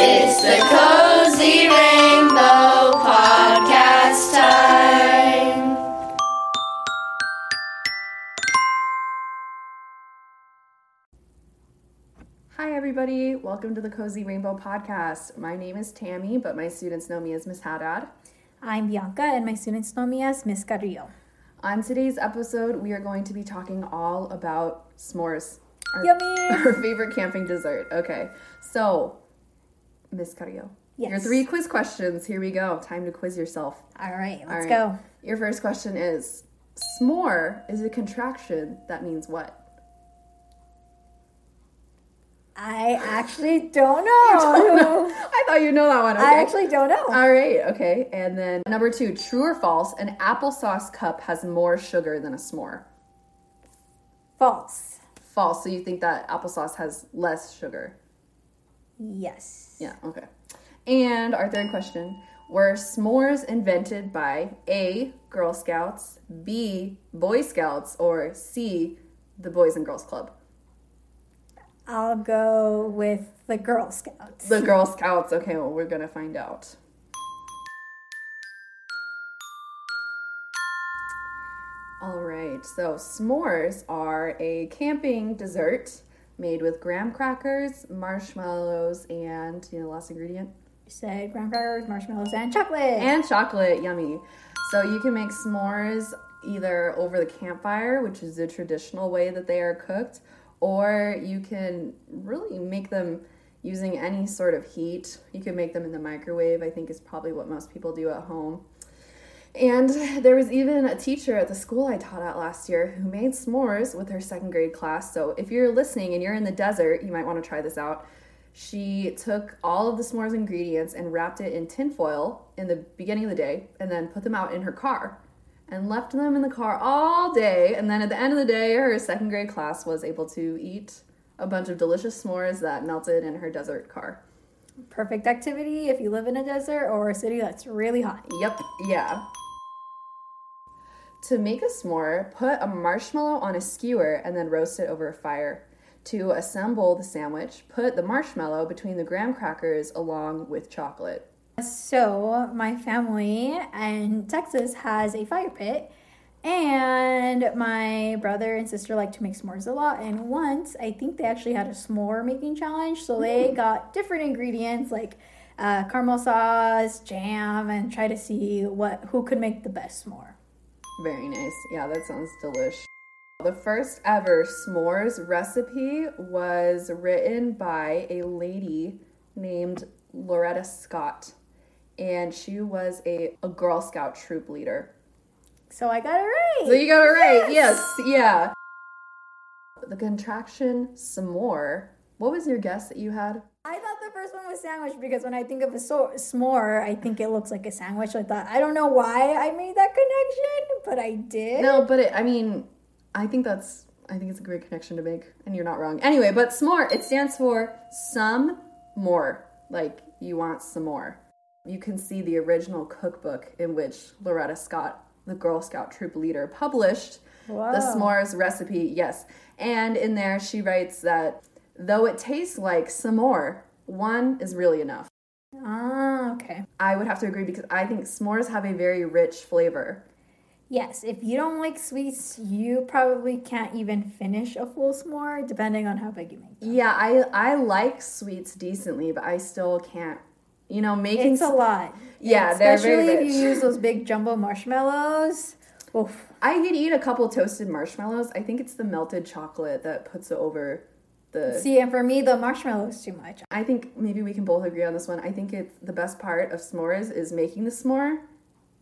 It's the Cozy Rainbow Podcast time. Hi everybody, welcome to the Cozy Rainbow Podcast. My name is Tammy, but my students know me as Miss Haddad. I'm Bianca, and my students know me as Miss Carrillo. On today's episode, we are going to be talking all about s'mores. Yummy! Our favorite camping dessert. Okay, so Miss Carrillo, yes. Your three quiz questions. Here we go. Time to quiz yourself. All right, let's go. Your first question is, s'more is a contraction that means what? I actually don't know. I thought you know that one. Okay. I actually don't know. All right, okay. And then number two, true or false, an applesauce cup has more sugar than a s'more? False. False. So you think that applesauce has less sugar? Yes. Yeah, okay. And our third question, were s'mores invented by A, Girl Scouts, B, Boy Scouts, or C, the Boys and Girls Club? I'll go with the Girl Scouts. The Girl Scouts. Okay, well, we're going to find out. All right, so s'mores are a camping dessert made with graham crackers, marshmallows, and, last ingredient? You said graham crackers, marshmallows, and chocolate. And chocolate, yummy. So you can make s'mores either over the campfire, which is the traditional way that they are cooked, or you can really make them using any sort of heat. You can make them in the microwave, I think is probably what most people do at home. And there was even a teacher at the school I taught at last year who made s'mores with her second grade class. So if you're listening and you're in the desert, you might want to try this out. She took all of the s'mores ingredients and wrapped it in tin foil in the beginning of the day and then put them out in her car and left them in the car all day. And then at the end of the day, her second grade class was able to eat a bunch of delicious s'mores that melted in her desert car. Perfect activity if you live in a desert or a city that's really hot. Yep, yeah. To make a s'more, put a marshmallow on a skewer and then roast it over a fire. To assemble the sandwich, put the marshmallow between the graham crackers along with chocolate. So my family in Texas has a fire pit, and my brother and sister like to make s'mores a lot. And once, I think they actually had a s'more making challenge, so they got different ingredients like caramel sauce, jam, and try to see who could make the best s'more. Very nice. Yeah, that sounds delish. The first ever s'mores recipe was written by a lady named Loretta Scott, and she was a Girl Scout troop leader. So I got it right. So you got it right. Yes. Yeah. The contraction s'more. What was your guess that you had? I thought the first one was sandwich because when I think of a s'more, I think it looks like a sandwich. I thought, I don't know why I made that connection, but I did. No, but I think it's a great connection to make, and you're not wrong. Anyway, but s'more, it stands for some more. Like, you want some more. You can see the original cookbook in which Loretta Scott, the Girl Scout troop leader, published the s'mores recipe, yes. And in there, she writes that, though it tastes like some more, one is really enough. Ah, okay. I would have to agree because I think s'mores have a very rich flavor. Yes, if you don't like sweets, you probably can't even finish a full s'more, depending on how big you make them. Yeah, I like sweets decently, but I still can't, making... It's a lot. Yeah, they're very rich. Especially if you use those big jumbo marshmallows. Oof. I could eat a couple toasted marshmallows. I think it's the melted chocolate that puts it over the... See, and for me, the marshmallow is too much. I think maybe we can both agree on this one. I think it's the best part of s'mores is making the s'more.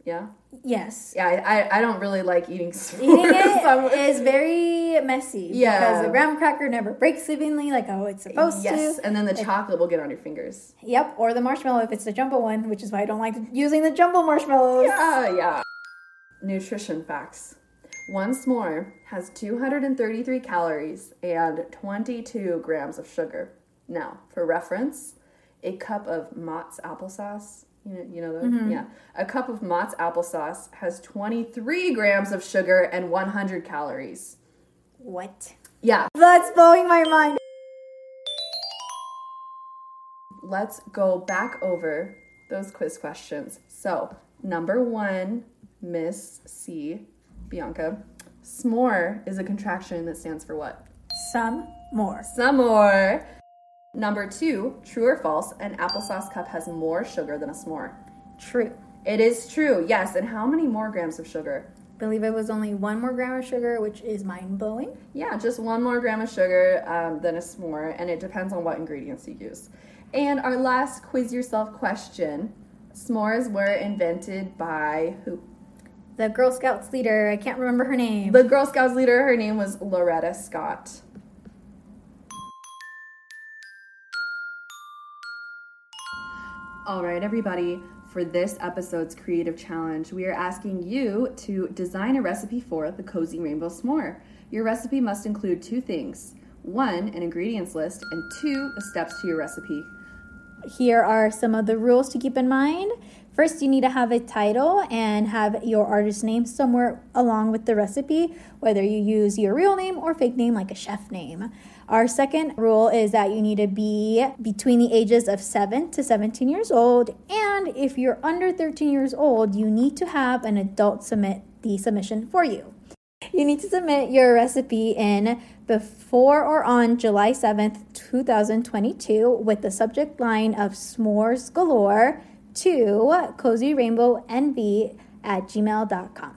Yeah? Yes. Yeah, I don't really like eating s'mores. Eating it is very messy. Yeah. Because the graham cracker never breaks evenly like how it's supposed to. Yes, and then the chocolate will get on your fingers. Yep, or the marshmallow if it's the jumbo one, which is why I don't like using the jumbo marshmallows. Yeah. Nutrition facts. One s'more has 233 calories and 22 grams of sugar. Now, for reference, a cup of Mott's applesauce... Mm-hmm. Yeah. A cup of Mott's applesauce has 23 grams of sugar and 100 calories. What? Yeah. That's blowing my mind. Let's go back over those quiz questions. So, number one, Miss C, Bianca. S'more is a contraction that stands for what? Some more. Some more. Number two, true or false, an applesauce cup has more sugar than a s'more. True. It is true, yes. And how many more grams of sugar? I believe it was only 1 more gram of sugar, which is mind-blowing. Yeah, just 1 more gram of sugar than a s'more, and it depends on what ingredients you use. And our last quiz yourself question, s'mores were invented by who? The Girl Scouts leader. I can't remember her name. The Girl Scouts leader, her name was Loretta Scott. All right, everybody. For this episode's creative challenge, we are asking you to design a recipe for the Cozy Rainbow S'more. Your recipe must include 2 things. 1, an ingredients list, and 2, the steps to your recipe. Here are some of the rules to keep in mind. First, you need to have a title and have your artist name somewhere along with the recipe, whether you use your real name or fake name like a chef name. Our second rule is that you need to be between the ages of 7 to 17 years old, and if you're under 13 years old, you need to have an adult submit the submission for you. You need to submit your recipe in before or on July 7th, 2022 with the subject line of S'mores Galore to cozyrainbownv@gmail.com.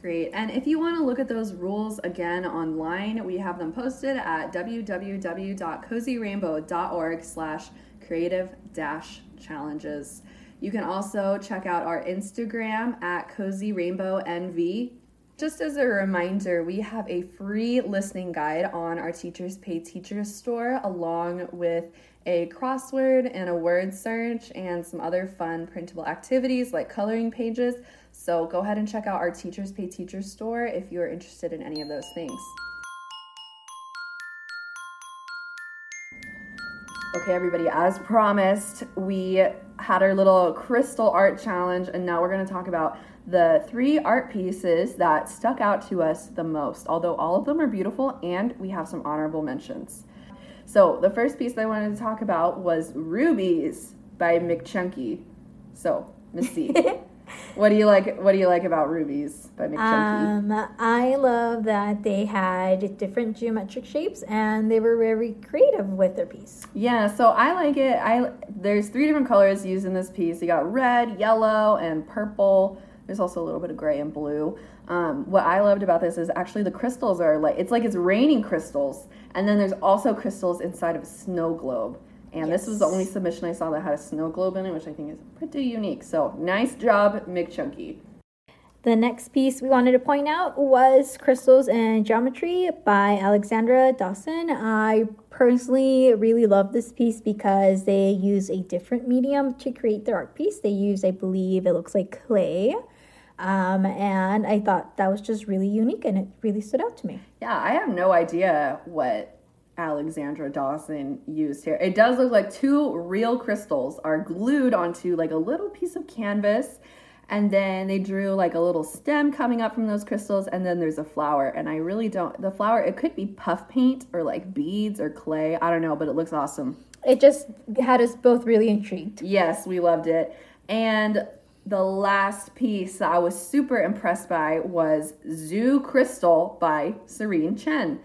Great. And if you want to look at those rules again online, we have them posted at www.cozyrainbow.org/creative-challenges. You can also check out our Instagram at cozyrainbownv. Just as a reminder, we have a free listening guide on our Teachers Pay Teachers store, along with a crossword and a word search and some other fun printable activities like coloring pages. So go ahead and check out our Teachers Pay Teachers store if you're interested in any of those things. Okay, everybody, as promised, we had our little Crystal Art Challenge, and now we're going to talk about the 3 art pieces that stuck out to us the most, although all of them are beautiful and we have some honorable mentions. So the first piece that I wanted to talk about was Rubies by McChunky. So, Miss C, what do you like about Rubies by McChunky? I love that they had different geometric shapes and they were very creative with their piece. Yeah, so I like it. There's 3 different colors used in this piece. You got red, yellow, and purple. There's also a little bit of gray and blue. What I loved about this is actually the crystals are like it's raining crystals. And then there's also crystals inside of a snow globe. And yes, this was the only submission I saw that had a snow globe in it, which I think is pretty unique. So nice job, McChunky. The next piece we wanted to point out was Crystals and Geometry by Alexandra Dawson. I personally really love this piece because they use a different medium to create their art piece. They use, I believe, it looks like clay. And I thought that was just really unique and it really stood out to me. Yeah, I have no idea what Alexandra Dawson used here. It does look like 2 real crystals are glued onto like a little piece of canvas, and then they drew like a little stem coming up from those crystals, and then there's a flower. And I really don't, the flower, it could be puff paint or like beads or clay, I don't know, but it looks awesome. It just had us both really intrigued. Yes, we loved it. And the last piece that I was super impressed by was Zoo Crystal by Serene Chen.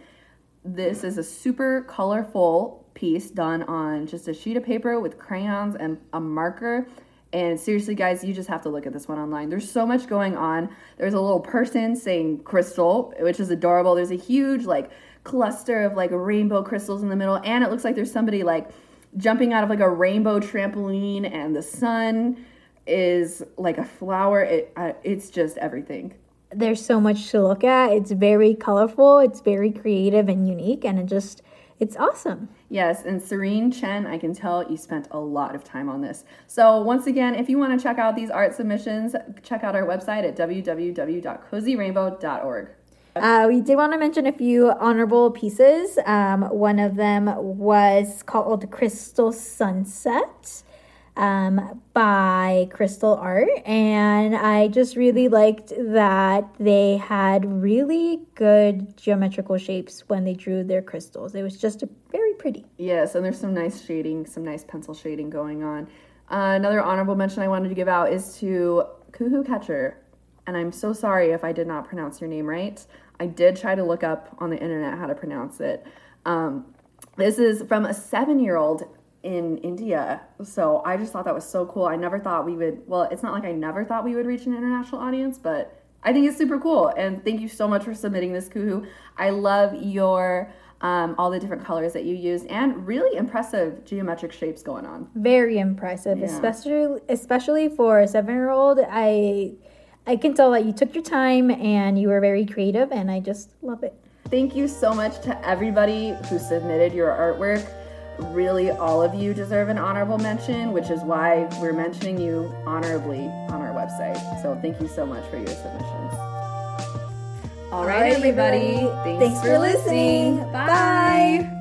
This is a super colorful piece done on just a sheet of paper with crayons and a marker. And seriously, guys, you just have to look at this one online. There's so much going on. There's a little person saying crystal, which is adorable. There's a huge like cluster of like rainbow crystals in the middle. And it looks like there's somebody like jumping out of like a rainbow trampoline, and the sun is like a flower. It's just everything. There's so much to look at. It's very colorful, it's very creative and unique, and it's awesome. Yes, and Serene Chen, I can tell you spent a lot of time on this. So once again, if you want to check out these art submissions, check out our website at www.cozyrainbow.org. We did want to mention a few honorable pieces. One of them was called Crystal Sunset. by Crystal Art, and I just really liked that they had really good geometrical shapes when they drew their crystals. It was just very pretty. Yes, and there's some nice shading, some nice pencil shading going on. Another honorable mention I wanted to give out is to Kuhu Ketcher, and I'm so sorry if I did not pronounce your name right. I did try to look up on the internet how to pronounce it. This is from a 7-year-old in India, so I just thought that was so cool. I never thought we would, well, it's not like I never thought we would reach an international audience, but I think it's super cool, and thank you so much for submitting this, Kuhu. I love your, all the different colors that you used, and really impressive geometric shapes going on. Very impressive, yeah. especially for a 7-year-old. I can tell that you took your time, and you were very creative, and I just love it. Thank you so much to everybody who submitted your artwork. Really, all of you deserve an honorable mention, which is why we're mentioning you honorably on our website. So thank you so much for your submissions. All right, everybody. Thanks for listening. Bye.